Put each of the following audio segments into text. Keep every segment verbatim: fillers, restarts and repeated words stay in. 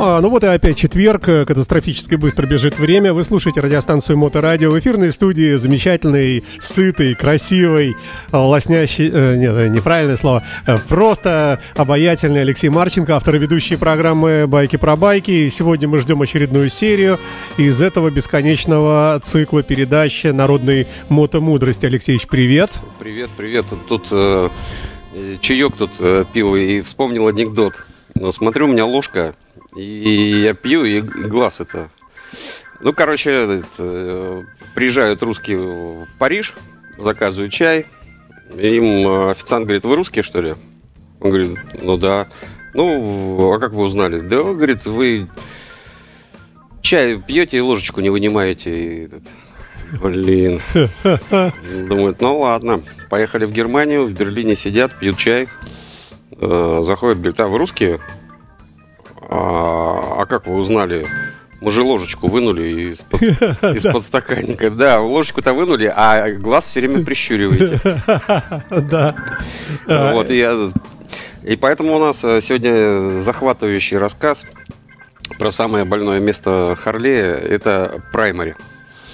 А, ну вот и опять четверг, катастрофически быстро бежит время. Вы слушаете радиостанцию Моторадио в эфирной студии замечательной, сытой, красивой, лоснящей, э, нет, неправильное слово, просто обаятельный Алексей Марченко, автор и ведущий программы «Байки про байки». И сегодня мы ждем очередную серию из этого бесконечного цикла передач «Народной мотомудрости». Алексеич, привет. Привет, привет. Тут э, чаек тут э, пил и вспомнил анекдот. Смотрю, у меня ложка. И я пью, и глаз это... Ну, короче, это, приезжают русские в Париж, заказывают чай. Им официант говорит: вы русские, что ли? Он говорит: ну да. Ну, а как вы узнали? Да, он говорит, вы чай пьете и ложечку не вынимаете. И этот... Блин. Думают, ну ладно. Поехали в Германию, в Берлине сидят, пьют чай. Заходят, говорит: а вы русские? А, а как вы узнали? Мы же ложечку вынули из-под, из-под стаканника. Да, ложечку-то вынули, а глаз все время прищуриваете. Да. Вот, я... И поэтому у нас сегодня захватывающий рассказ про самое больное место Харлея. Это Primary.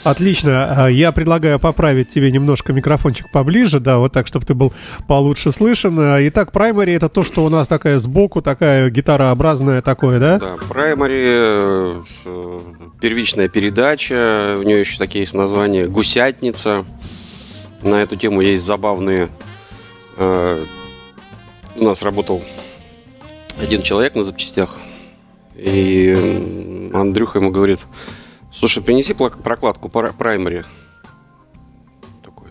Отлично, я предлагаю поправить тебе немножко микрофончик поближе, да, вот так, чтобы ты был получше слышен. Итак, Primary — это то, что у нас такая сбоку, такая гитарообразная, такое, да? Да, Primary, первичная передача, у нее еще такие есть названия, гусятница. На эту тему есть забавные. У нас работал один человек на запчастях, и Андрюха ему говорит: слушай, принеси прокладку Primary. Такой.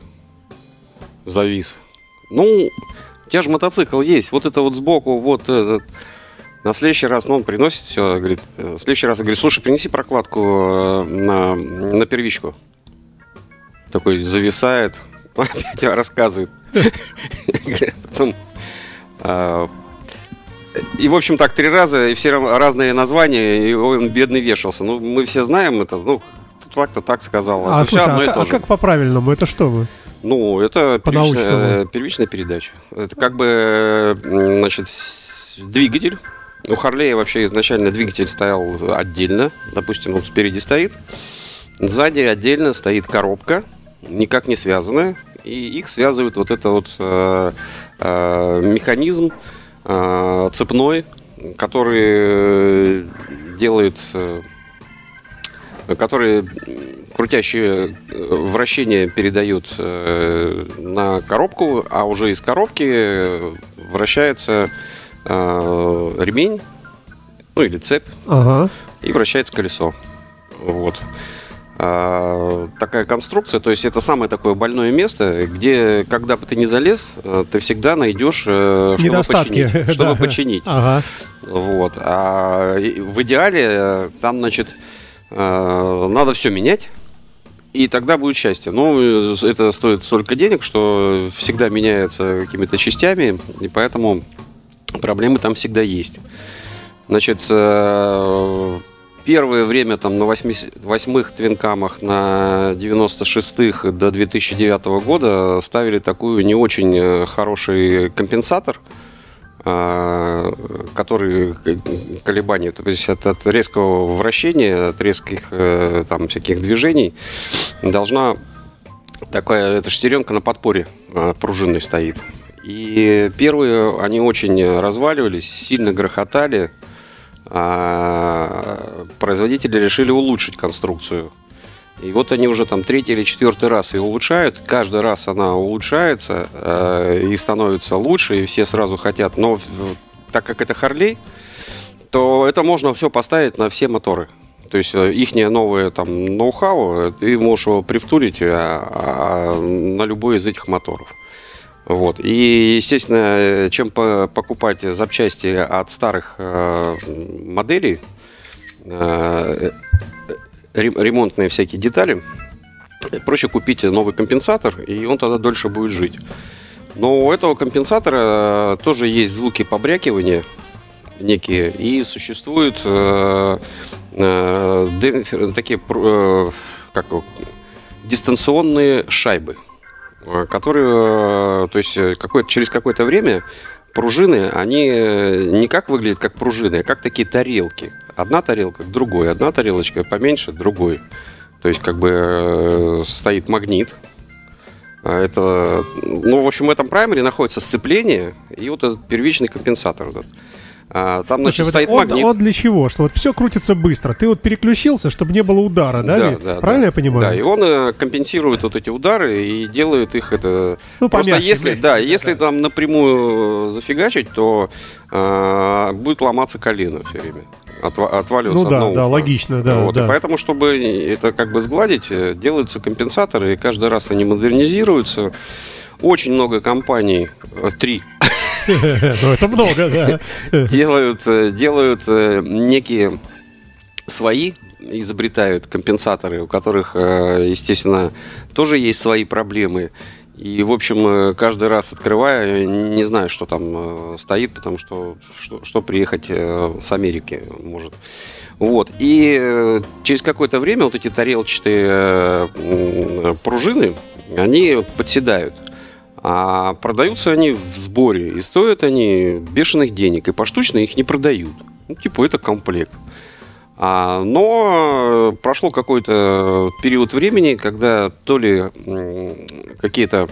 Завис. Ну, у тебя же мотоцикл есть. Вот это вот сбоку, вот этот. На следующий раз, ну, он приносит все, говорит. В следующий раз, говорит: слушай, принеси прокладку на, на первичку. Такой зависает. Опять рассказывает. Потом... И, в общем, так три раза, и все разные названия, и он, бедный, вешался. Ну, мы все знаем это, ну, так-то так сказал. А, слушай, а, а как по-правильному? Это что вы? Ну, это первичная, первичная передача. Это как бы, значит, двигатель. У Харлея вообще изначально двигатель стоял отдельно. Допустим, он спереди стоит. Сзади отдельно стоит коробка, никак не связанная. И их связывает вот этот вот э, э, механизм цепной, который делает, который крутящее вращение передает на коробку, а уже из коробки вращается ремень, ну или цепь, ага. И вращается колесо. Вот. Такая конструкция, то есть это самое такое больное место, где, когда бы ты не залез, ты всегда найдешь, что недостатки, починить, чтобы да. починить. Ага. Вот. А в идеале там, значит, надо все менять, и тогда будет счастье. Ну, это стоит столько денег, что всегда меняется какими-то частями, и поэтому проблемы там всегда есть. Значит, первое время там на восьмых твинкамах, на девяносто шестых до две тысячи девятого года ставили такую не очень хороший компенсатор, который колебания, то есть от, от резкого вращения, от резких там всяких движений должна такая эта шестеренка на подпоре пружинной стоит. И первые они очень разваливались, сильно грохотали. А производители решили улучшить конструкцию. И вот они уже там третий или четвертый раз ее улучшают. Каждый раз она улучшается э, и становится лучше, и все сразу хотят. Но так как это Харлей, то это можно все поставить на все моторы. То есть их новое там ноу-хау, ты можешь его привтулить а, а, на любой из этих моторов. Вот. И, естественно, чем по- покупать запчасти от старых э, моделей, э, ремонтные всякие детали, проще купить новый компенсатор, и он тогда дольше будет жить. Но у этого компенсатора тоже есть звуки побрякивания некие, и существуют э, э, демпфер, такие э, как, дистанционные шайбы, которые, то есть, какое-то, через какое-то время пружины, они не как выглядят как пружины, а как такие тарелки. Одна тарелка к другой, одна тарелочка поменьше другой. То есть, как бы, стоит магнит. Это, ну, в общем, в этом праймере находится сцепление и вот этот первичный компенсатор. Там, значит, слушай, стоит он, магнит. Он для чего? Что вот все крутится быстро. Ты вот переключился, чтобы не было удара, да? Да, да, правильно, да, я понимаю? Да, и он компенсирует вот эти удары и делает их это. Ну, просто помягче, если, мягче, да, да, если там напрямую зафигачить, то а, будет ломаться колено все время, отваливаться. Ну да, да, логично, да, вот, да. И поэтому, чтобы это как бы сгладить, делаются компенсаторы, и каждый раз они модернизируются. Очень много компаний, три. Это много, да. Делают, делают некие свои, изобретают компенсаторы, у которых, естественно, тоже есть свои проблемы. И, в общем, каждый раз открывая, не знаю, что там стоит, потому что что, что приехать с Америки может. Вот. И через какое-то время вот эти тарелчатые пружины, они подседают. А продаются они в сборе, и стоят они бешеных денег, и поштучно их не продают. Ну, типа, это комплект. А, но прошло какой-то период времени, когда то ли какие-то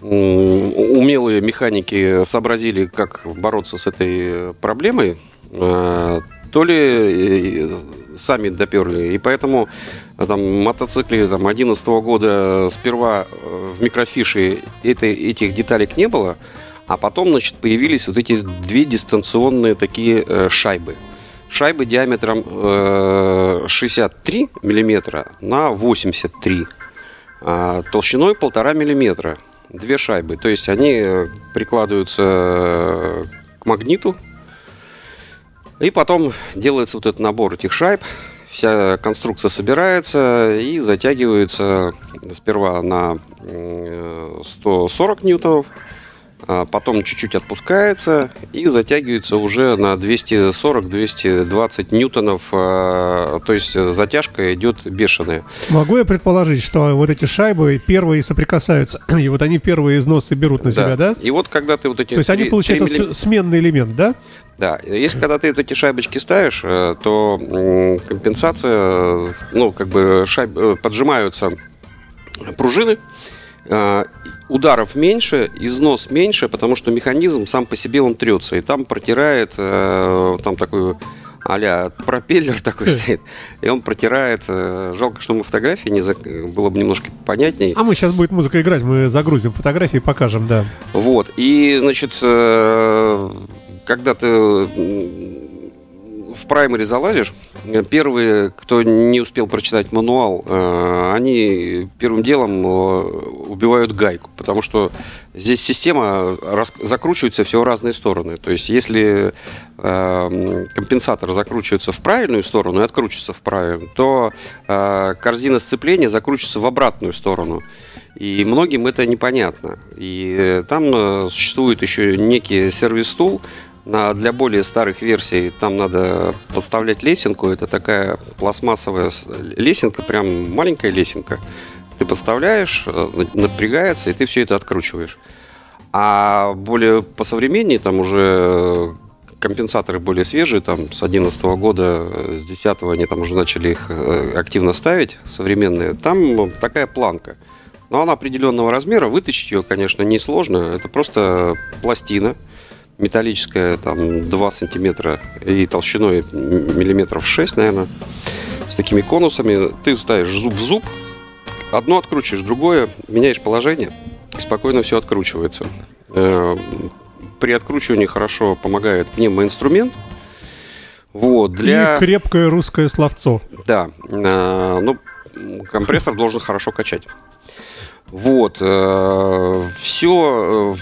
умелые механики сообразили, как бороться с этой проблемой, то ли сами доперли. И поэтому там, мотоциклы там, одиннадцатого года сперва в микрофише это, этих деталек не было, а потом, значит, появились вот эти две дистанционные такие э, шайбы. Шайбы диаметром э, шестьдесят три миллиметра на восемьдесят три, э, толщиной полтора миллиметра. Две шайбы. То есть они прикладываются к магниту, и потом делается вот этот набор этих шайб, вся конструкция собирается и затягивается сперва на сто сорок ньютонов, потом чуть-чуть отпускается и затягивается уже на двести сорок - двести двадцать ньютонов. То есть затяжка идет бешеная. Могу я предположить, что вот эти шайбы первые соприкасаются, и вот они первые износы берут на себя, да? да? И вот когда ты вот эти... То есть три, они, получается, милли... сменный элемент, да? Да. Если когда ты вот эти шайбочки ставишь, то компенсация, ну, как бы шайб... поджимаются пружины, ударов меньше, износ меньше, потому что механизм сам по себе он трется, и там протирает, там такой а-ля пропеллер такой стоит, и он протирает. Жалко, что мы фотографии не зак... было бы немножко понятней. А мы сейчас будет музыка играть, мы загрузим фотографии и покажем, да. Вот, и, значит, когда ты в праймере залазишь, первые, кто не успел прочитать мануал, они первым делом убивают гайку, потому что здесь система закручивается все в разные стороны. То есть если компенсатор закручивается в правильную сторону и откручивается в правильную, то корзина сцепления закручивается в обратную сторону. И многим это непонятно. И там существует еще некий сервис-стул. Для более старых версий там надо подставлять лесенку. Это такая пластмассовая лесенка, прям маленькая лесенка. Ты подставляешь, напрягается, и ты все это откручиваешь. А более посовременнее, там уже компенсаторы более свежие, там с одиннадцатого года, с десятого они там уже начали их активно ставить, современные. Там такая планка. Но она определенного размера, вытащить ее, конечно, несложно. Это просто пластина металлическая, там два сантиметра и толщиной миллиметров шесть, наверное, с такими конусами. Ты ставишь зуб в зуб, одно откручиваешь, другое, меняешь положение, и спокойно все откручивается. При откручивании хорошо помогает пневмоинструмент. Вот, для... И крепкое русское словцо. Да, но компрессор должен хорошо качать. Вот, все...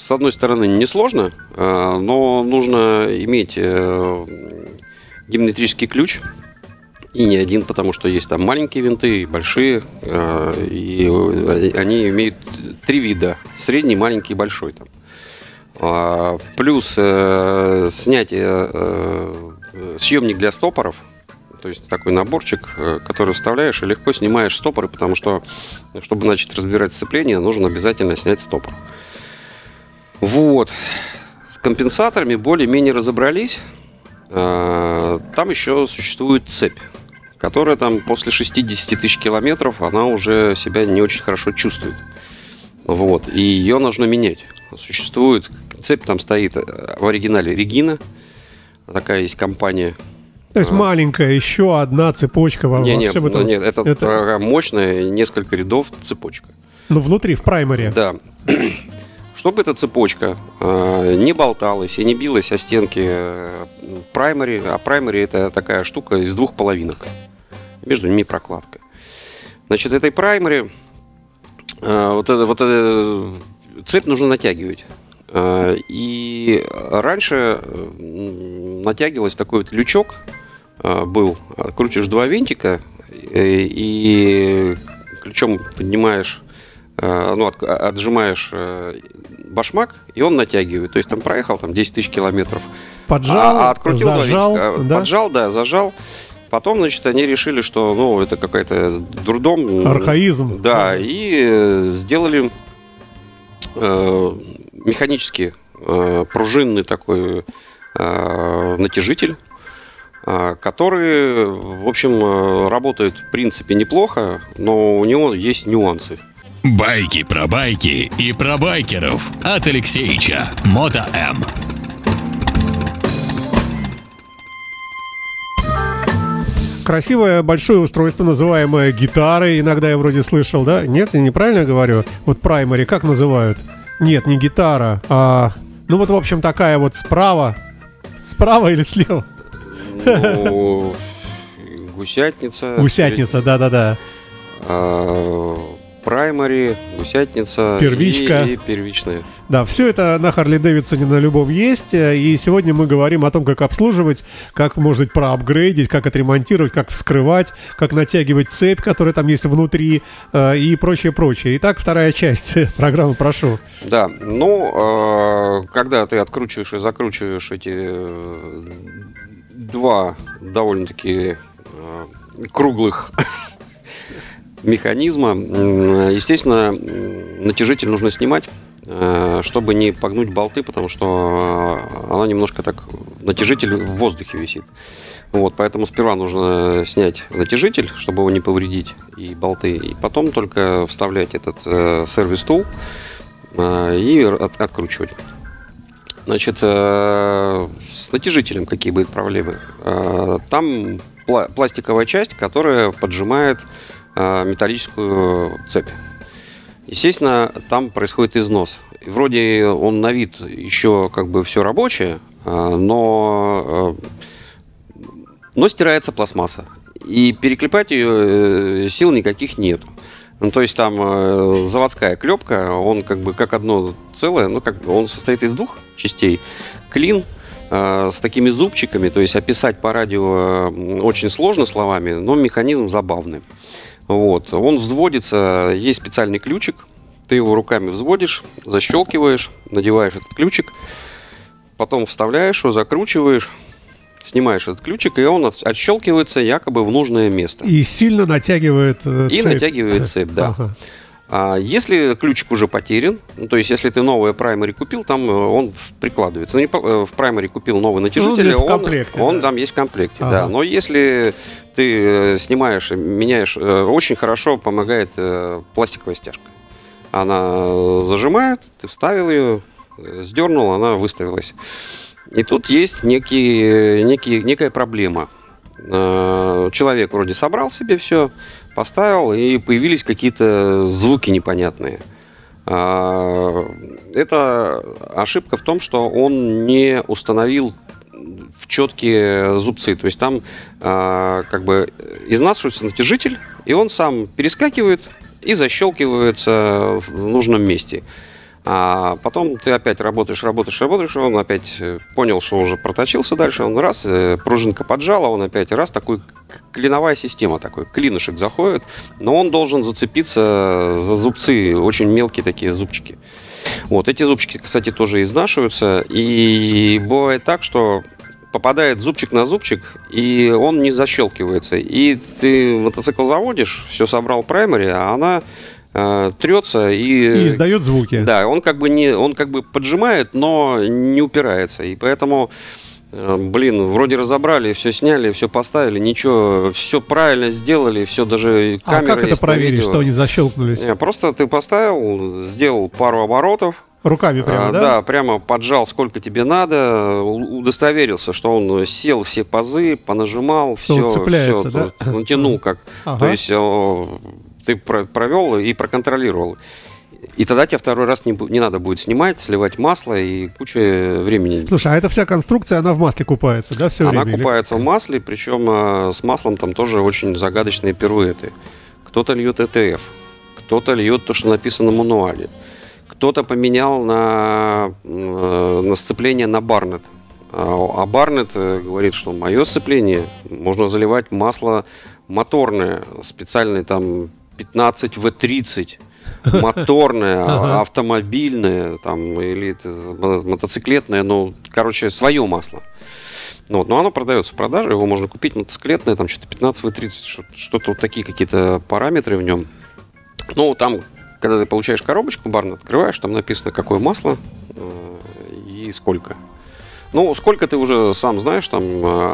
С одной стороны, несложно, но нужно иметь геометрический ключ И не один, потому что есть там маленькие винты, большие, и они имеют три вида: средний, маленький и большой. Там. Плюс снять съемник для стопоров, то есть такой наборчик, который вставляешь и легко снимаешь стопоры, потому что, чтобы начать разбирать сцепление, нужно обязательно снять стопор. Вот. С компенсаторами более-менее разобрались. Там еще существует цепь, которая там после шестьдесят тысяч километров она уже себя не очень хорошо чувствует. Вот. И ее нужно менять. Существует цепь, там стоит в оригинале Regina. Такая есть компания. То есть а, маленькая, еще одна цепочка во, не, во всем не, этом. Нет, это, это мощная, несколько рядов цепочка. Ну, внутри, в Primary. Да. Чтобы эта цепочка э, не болталась и не билась о стенки э, Primary. А Primary — это такая штука из двух половинок. Между ними прокладка. Значит, этой Primary э, вот, это, вот это, цепь нужно натягивать. Э, и раньше э, натягивалось такой вот лючок э, был. Крутишь два винтика э, и ключом поднимаешь... Ну, от, отжимаешь башмак, и он натягивает. То есть там проехал там, десять тысяч километров. Поджал, а, а зажал да? Поджал, да, зажал. Потом, значит, они решили, что ну, это какая-то дурдом. Архаизм. Да, да. И сделали э, механический э, пружинный такой э, натяжитель, который, в общем, работает в принципе неплохо, но у него есть нюансы. Байки про байки и про байкеров от Алексеича. Мото М. Красивое большое устройство, называемое гитарой. Иногда я вроде слышал, да? Нет, я неправильно говорю? Вот Primary как называют? Нет, не гитара, а... Ну вот, в общем, такая вот справа. Справа или слева? Ну, гусятница. Гусятница, да-да-да. Primary, гусятница, первичка. И, и первичная. Да, все это на Harley Davidson на любом есть. И сегодня мы говорим о том, как обслуживать, как, может быть, проапгрейдить, как отремонтировать, как вскрывать, как натягивать цепь, которая там есть внутри, и прочее-прочее. Итак, вторая часть программы, прошу. Да, ну, когда ты откручиваешь и закручиваешь эти два довольно-таки круглых... механизма, естественно, натяжитель нужно снимать, чтобы не погнуть болты, потому что она немножко так, натяжитель в воздухе висит. Вот, поэтому сперва нужно снять натяжитель, чтобы его не повредить, и болты, и потом только вставлять этот сервис-тул и откручивать. Значит, с натяжителем какие будут проблемы? Там пластиковая часть, которая поджимает металлическую цепь. Естественно, там происходит износ. И вроде он на вид еще как бы все рабочее, но, но стирается пластмасса. И переклепать ее сил никаких нет. Ну, то есть там заводская клепка, он как бы как одно целое, ну, как бы он состоит из двух частей. Клин с такими зубчиками, то есть описать по радио очень сложно словами, но механизм забавный. Вот. Он взводится, есть специальный ключик, ты его руками взводишь, защелкиваешь, надеваешь этот ключик, потом вставляешь его, закручиваешь, снимаешь этот ключик, и он отщелкивается якобы в нужное место. И сильно натягивает цепь. И натягивает цепь, да. Ага. Если ключик уже потерян, то есть если ты новый Primary купил, там он прикладывается. Ну, не в Primary купил новый натяжитель, ну, он, комплекте, он, да. он там есть в комплекте. Ага. Да. Но если ты снимаешь, меняешь, очень хорошо помогает пластиковая стяжка. Она зажимает, ты вставил ее, сдернул, она выставилась. И тут есть некий, некий, некая проблема. Человек вроде собрал себе все, поставил, и появились какие-то звуки непонятные. Это ошибка в том, что он не установил в четкие зубцы. То есть там как бы изнашивается натяжитель, и он сам перескакивает и защелкивается в нужном месте. А потом ты опять работаешь, работаешь, работаешь, он опять понял, что уже проточился дальше, он раз, пружинка поджала, он опять раз, такой клиновая система такой, клинушек заходит, но он должен зацепиться за зубцы, очень мелкие такие зубчики. Вот, эти зубчики, кстати, тоже изнашиваются, и бывает так, что попадает зубчик на зубчик, и он не защелкивается. И ты мотоцикл заводишь, все собрал Primary, а она э, трется и... и издает звуки. Да, он как бы не, он как бы поджимает, но не упирается. И поэтому, э, блин, вроде разобрали, все сняли, все поставили, ничего, все правильно сделали, все даже камеры. А как это проверить, что они защелкнулись? Нет, просто ты поставил, сделал пару оборотов. Руками прямо, а, да? Да, прямо поджал, сколько тебе надо, удостоверился, что он сел все пазы, понажимал, что все, все да? Он тянул как. Ага. То есть о, ты провел и проконтролировал. И тогда тебе второй раз не, не надо будет снимать, сливать масло и куча времени. Слушай, а эта вся конструкция, она в масле купается, да, все время? Она купается или? В масле, причем а, с маслом там тоже очень загадочные пируэты. Кто-то льет эй ти эф, кто-то льет то, что написано в мануале. Кто-то поменял на, на сцепление на Barnett. А Barnett говорит, что мое сцепление можно заливать масло моторное, специальное там пятнадцать вэ тридцать, моторное, автомобильное, там, или мотоциклетное, ну, короче, свое масло. Ну, вот, но оно продается в продаже, его можно купить мотоциклетное, там что-то пятнадцать вэ тридцать, что-то вот такие какие-то параметры в нем. Ну, там... Когда ты получаешь коробочку Barnett, открываешь, там написано, какое масло и сколько. Ну, сколько ты уже сам знаешь, там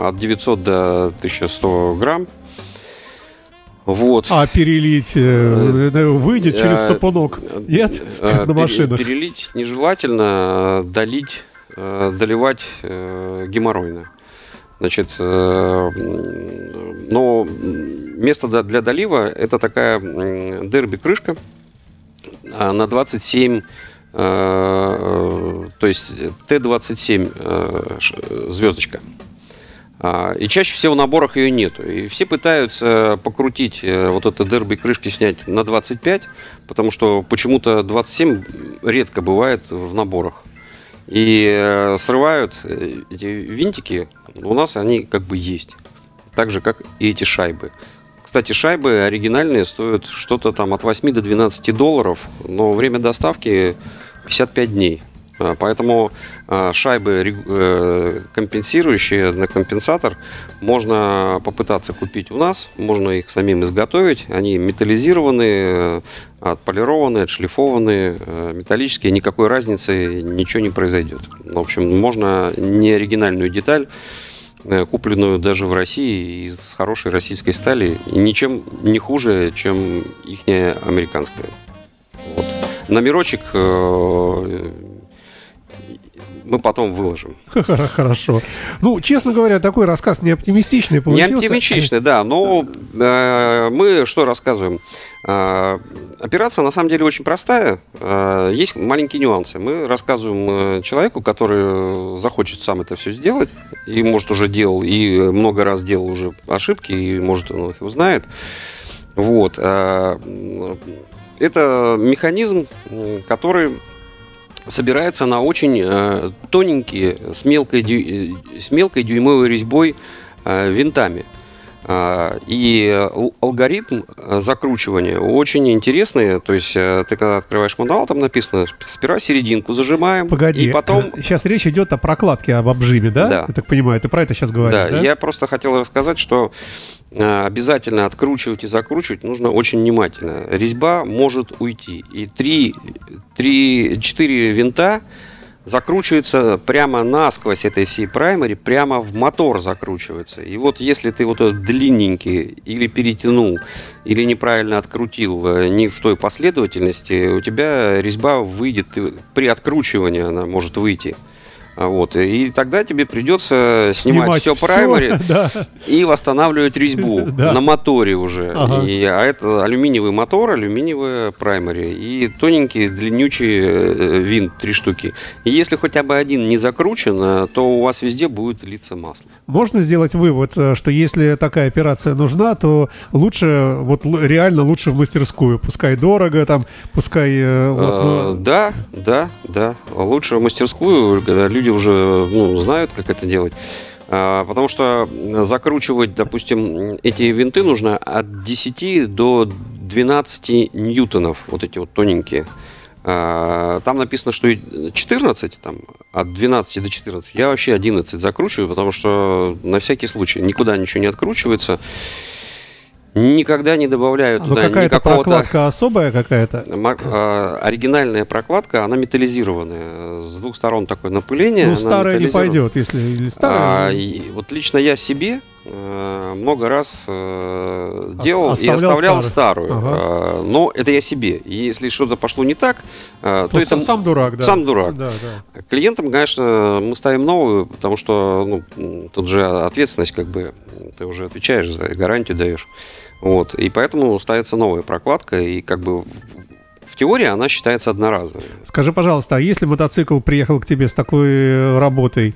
от девятисот до тысячи ста грамм. Вот. А перелить э, выйдет через сапунок? Нет? Как на машинах. Перелить нежелательно, долить, доливать геморройно. Значит, но место для долива — это такая дерби-крышка на двадцать семь, э, то есть тэ двадцать семь э, звездочка. И чаще всего в наборах ее нету. И все пытаются покрутить вот это дерби крышки, снять на двадцать пять, потому что почему-то двадцать семь редко бывает в наборах. И срывают эти винтики, у нас они как бы есть. Так же, как и эти шайбы. Кстати, шайбы оригинальные стоят что-то там от восьми до двенадцати долларов, но время доставки пятьдесят пять дней. Поэтому шайбы, компенсирующие на компенсатор, можно попытаться купить у нас, можно их самим изготовить. Они металлизированные, отполированные, отшлифованные, металлические, никакой разницы, ничего не произойдет. В общем, можно неоригинальную деталь, купленную даже в России из хорошей российской стали, и ничем не хуже, чем их американская. Вот. Номерочек э, мы потом выложим. Хорошо. Ну, честно говоря, такой рассказ не оптимистичный получился. Не оптимистичный, да. Но э, мы что рассказываем? Э, операция на самом деле очень простая. Э, есть маленькие нюансы. Мы рассказываем человеку, который захочет сам это все сделать, и, может, уже делал, и много раз делал уже ошибки, и, может, он их узнает. Вот. Это механизм, который собирается на очень тоненькие, с мелкой, дю... с мелкой дюймовой резьбой винтами. И алгоритм закручивания очень интересный. То есть ты когда открываешь мануал, там написано: сперва серединку зажимаем. Погоди, и потом... сейчас речь идет о прокладке, об обжиме, да? Да. Я так понимаю, ты про это сейчас говоришь, да? Да, я просто хотел рассказать, что обязательно откручивать и закручивать нужно очень внимательно. Резьба может уйти. И три-четыре винта закручивается прямо насквозь этой всей Primary, прямо в мотор закручивается. И вот если ты вот этот длинненький или перетянул, или неправильно открутил, не в той последовательности, у тебя резьба выйдет, при откручивании она может выйти. Вот. И тогда тебе придется снимать, снимать все Primary, да, и восстанавливать резьбу да. на моторе уже. Ага. И, а это алюминиевый мотор, алюминиевая Primary и тоненький, длиннючий винт, три штуки. И если хотя бы один не закручен, то у вас везде будет литься масло. Можно сделать вывод, что если такая операция нужна, то лучше, вот реально лучше в мастерскую. Пускай дорого, там, пускай... Вот, но... Да, да, да. Лучше в мастерскую, люди уже ну, знают, как это делать. Потому что закручивать, допустим, эти винты нужно от десяти до двенадцати ньютонов, вот эти вот тоненькие. Там написано, что четырнадцать, там, от двенадцати до четырнадцати. Я вообще одиннадцать закручиваю, потому что на всякий случай никуда ничего не откручивается. Никогда не добавляю а, туда какая-то никакого... какая-то прокладка особая какая-то? Мак... А, оригинальная прокладка, она металлизированная. С двух сторон такое напыление. Ну, старая не пойдет, если или старая. А, и, вот лично я себе а, много раз а, делал оставлял и оставлял старых. старую. Ага. А, но это я себе. И если что-то пошло не так... А, то то сам, это... сам дурак, да. Сам дурак. Да, да. Клиентам, конечно, мы ставим новую, потому что ну, тут же ответственность, как бы, ты уже отвечаешь за гарантию даешь. Вот, и поэтому ставится новая прокладка, и как бы в теории она считается одноразовой. Скажи, пожалуйста, а если мотоцикл приехал к тебе с такой работой,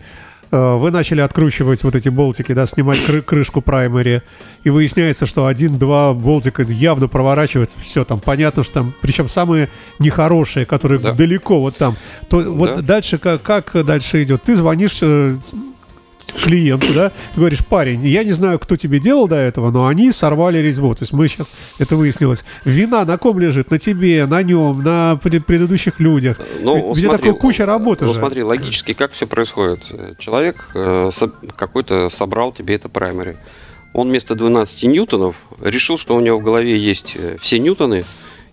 вы начали откручивать вот эти болтики, да, снимать кры- крышку Primary, и выясняется, что один-два болтика явно проворачиваются, все там, понятно, что там, причем самые нехорошие, которые да. далеко вот там, то да. вот дальше, как, как дальше идет? Ты звонишь... клиенту, да, ты говоришь, парень, я не знаю, кто тебе делал до этого, но они сорвали резьбу, то есть мы сейчас, это выяснилось, вина на ком лежит, на тебе, на нем, на предыдущих людях, ну, где такая куча работы ну, же. Ну смотри, логически, как все происходит, человек э, со, какой-то собрал тебе это Primary, он вместо двенадцати ньютонов решил, что у него в голове есть все ньютоны,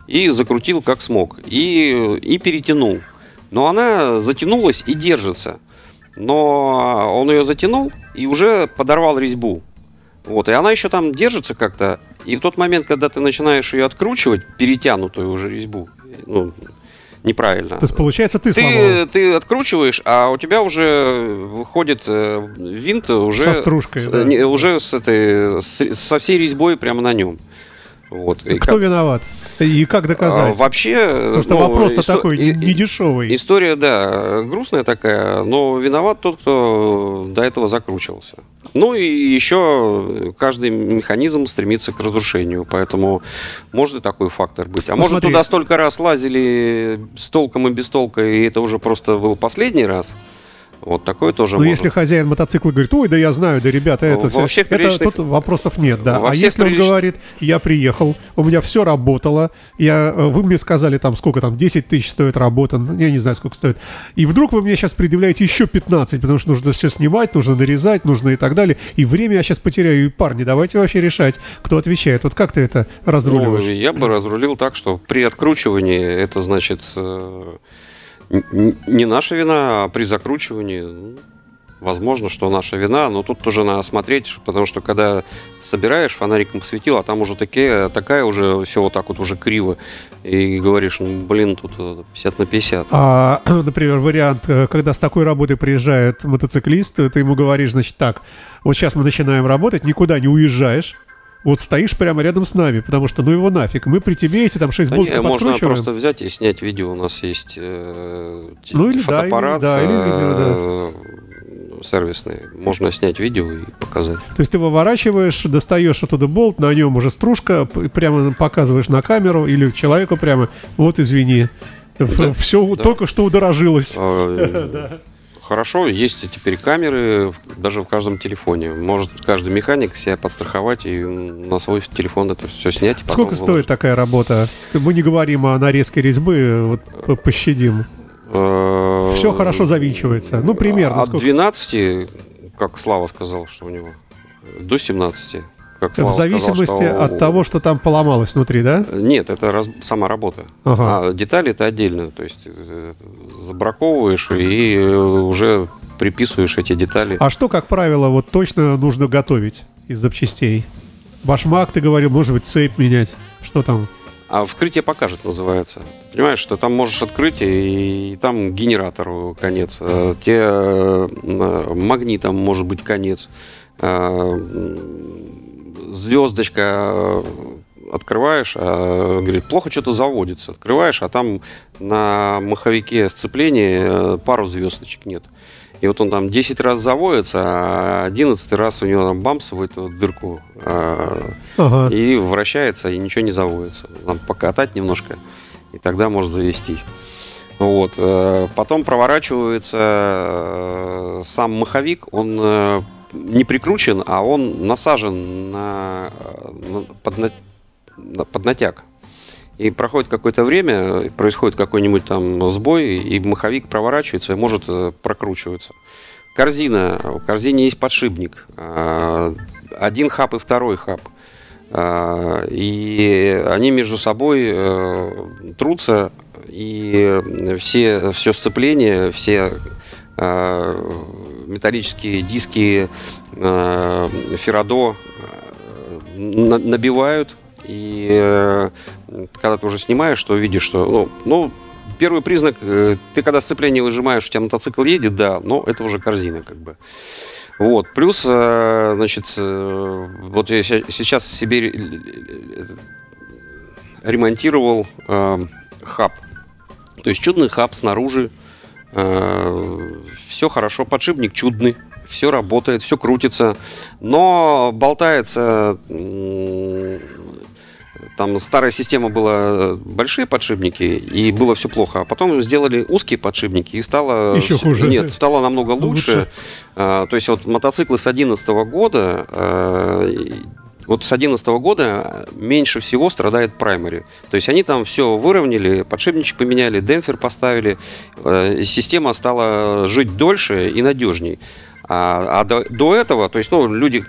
и закрутил как смог, и, и перетянул, но она затянулась и держится. Но он ее затянул и уже подорвал резьбу. Вот, и она еще там держится как-то. И в тот момент, когда ты начинаешь ее откручивать, перетянутую уже резьбу, ну, неправильно. То есть, получается, ты сломал. Ты, ты откручиваешь, а у тебя уже выходит винт уже со стружкой, с, да. уже с этой, с, со всей резьбой прямо на нем. Вот. Кто как... виноват? И как доказать? А, вообще... Потому что ну, вопрос-то исто... такой и, недешевый. История, да, грустная такая, но виноват тот, кто до этого закручивался. Ну и еще каждый механизм стремится к разрушению, поэтому может и такой фактор быть. А ну, может смотри. Туда столько раз лазили с толком и без толка, и это уже просто был последний раз? Вот такое тоже. Но может. Если хозяин мотоцикла говорит, ой, да я знаю, да ребята, это во все. Всех приличных... это, тут вопросов нет, да. Во а если прилич... он говорит, я приехал, у меня все работало, я, вы мне сказали, там сколько там, десять тысяч стоит работа, я не знаю, сколько стоит. И вдруг вы мне сейчас предъявляете еще пятнадцать, потому что нужно все снимать, нужно нарезать, нужно и так далее. И время я сейчас потеряю. И парни, давайте вообще решать, кто отвечает. Вот как ты это разруливаешь? Ну, я бы разрулил так, что при откручивании это значит... не наша вина, а при закручивании возможно, что наша вина. Но тут тоже надо смотреть, потому что когда собираешь, фонариком посветил, а там уже такие, такая уже все вот так вот уже криво. И говоришь, ну блин, тут пятьдесят на пятьдесят. А, например, вариант, когда с такой работы приезжает мотоциклист, ты ему говоришь, значит, так, вот сейчас мы начинаем работать, никуда не уезжаешь. Вот стоишь прямо рядом с нами, потому что ну его нафиг. Мы при тебе эти там шесть да болтов откручиваем. Можно просто взять и снять видео. У нас есть э, ну, или фотоаппарат, да, или, да, или видео, да. сервисный. Можно снять видео и показать. То есть ты выворачиваешь, достаешь оттуда болт, на нем уже стружка, прямо показываешь на камеру или человеку прямо. Вот извини, да, все да. только что удорожилось. Хорошо, есть теперь камеры даже в каждом телефоне. Может каждый механик себя подстраховать и на свой телефон это все снять. Сколько стоит выложить. Такая работа? Мы не говорим о нарезке резьбы, вот пощадим. Все хорошо завинчивается. Ну, примерно. От двенадцати, как Слава сказал, что у него, до семнадцати. В зависимости сказал, что... от того, что там поломалось внутри, да? Нет, это раз... сама работа. Ага. А детали это отдельно. То есть забраковываешь и уже приписываешь эти детали. А что, как правило, вот точно нужно готовить из запчастей? Башмак, ты говорил, может быть, цепь менять. Что там? А вскрытие покажет, называется. Ты понимаешь, что там можешь открыть, и, и там генератору конец. Те магнитам может быть конец. Звездочка открываешь, а, говорит, плохо что-то заводится. Открываешь, а там на маховике сцепления пару звездочек нет. И вот он там десять раз заводится, а одиннадцатый раз у него там бамс в эту дырку. А, ага. И вращается, и ничего не заводится. Надо покатать немножко, и тогда может завести. Вот. Потом проворачивается сам маховик, он не прикручен, а он насажен на, на, под, на под натяг. И проходит какое-то время, происходит какой-нибудь там сбой, и маховик проворачивается и может прокручиваться. Корзина. В корзине есть подшипник. Один хаб и второй хаб. И они между собой трутся, и все, все сцепление, все металлические диски феррадо набивают. И когда ты уже снимаешь, то видишь, что... Ну, ну, первый признак, ты когда сцепление выжимаешь, у тебя мотоцикл едет, да, но это уже корзина, как бы. Вот, плюс, значит, вот я сейчас себе ремонтировал хаб. То есть чудный хаб снаружи, все хорошо, подшипник чудный. Все работает, все крутится, но болтается. Там старая система была большие подшипники, и было все плохо. А потом сделали узкие подшипники, и стало... Еще хуже. Нет, стало намного лучше. лучше. А, то есть вот мотоциклы с две тысячи одиннадцатого года... А, вот с две тысячи одиннадцатого года меньше всего страдает Primary. То есть они там все выровняли, подшипничек поменяли, демпфер поставили. А, система стала жить дольше и надежней. А, а до, до этого, то есть, ну, люди,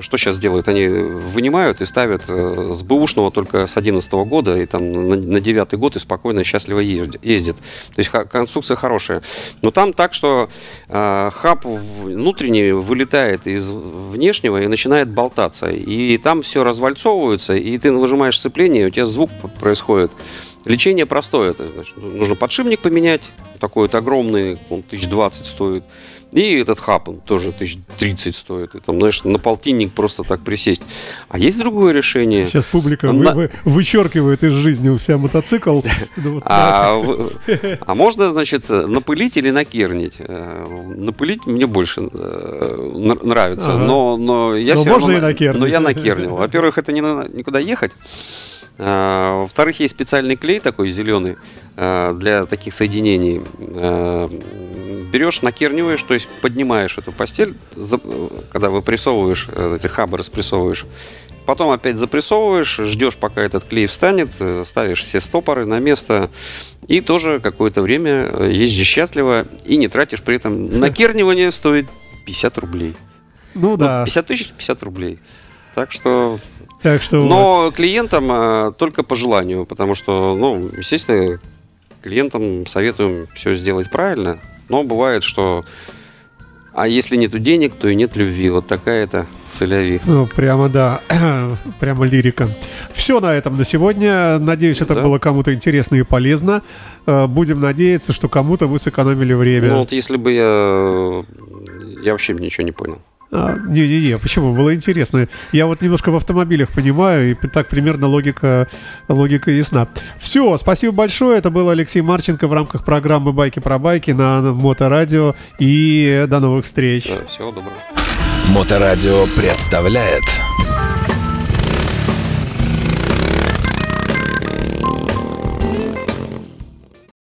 что сейчас делают? Они вынимают и ставят э, с бэушного только с две тысячи одиннадцатого года, и там на, на девятый год и спокойно, счастливо ездит. То есть х- конструкция хорошая. Но там так, что э, хаб внутренний вылетает из внешнего и начинает болтаться. И там все развальцовывается, и ты выжимаешь сцепление, и у тебя звук происходит. Лечение простое. Это, значит, нужно подшипник поменять, такой вот огромный, он тысяча двадцать стоит. И этот хаб он тоже тысяча тридцать стоит. И там, знаешь, на полтинник просто так присесть. А есть другое решение. Сейчас публика на... вы, вы, вычеркивает из жизни у себя мотоцикл. А можно, значит, напылить или накернить. Напылить мне больше нравится. Но я все равно... Но я накернил. Во-первых, это не никуда ехать. Во-вторых, есть специальный клей такой зеленый для таких соединений. Берешь, накерниваешь, то есть поднимаешь эту постель, когда выпрессовываешь, эти хабы распрессовываешь. Потом опять запрессовываешь, ждешь, пока этот клей встанет, ставишь все стопоры на место. И тоже какое-то время ездишь счастливо и не тратишь при этом. Накернивание стоит пятьдесят рублей. Ну да. пятьдесят тысяч, пятьдесят рублей. Так что... Так что... Но клиентам а, только по желанию, потому что, ну, естественно, клиентам советуем все сделать правильно, но бывает, что а если нету денег, то и нет любви. Вот такая-то соляви. Ну, прямо, да, прямо лирика. Все на этом на сегодня. Надеюсь, это да. было кому-то интересно и полезно. Будем надеяться, что кому-то мы сэкономили время. Ну, вот если бы я... Я вообще ничего не понял. А, не-не-не, почему? Было интересно. Я вот немножко в автомобилях понимаю, и так примерно логика, логика ясна. Все, спасибо большое. Это был Алексей Марченко в рамках программы «Байки про байки» на Моторадио. И до новых встреч. Да, всего доброго. Моторадио представляет...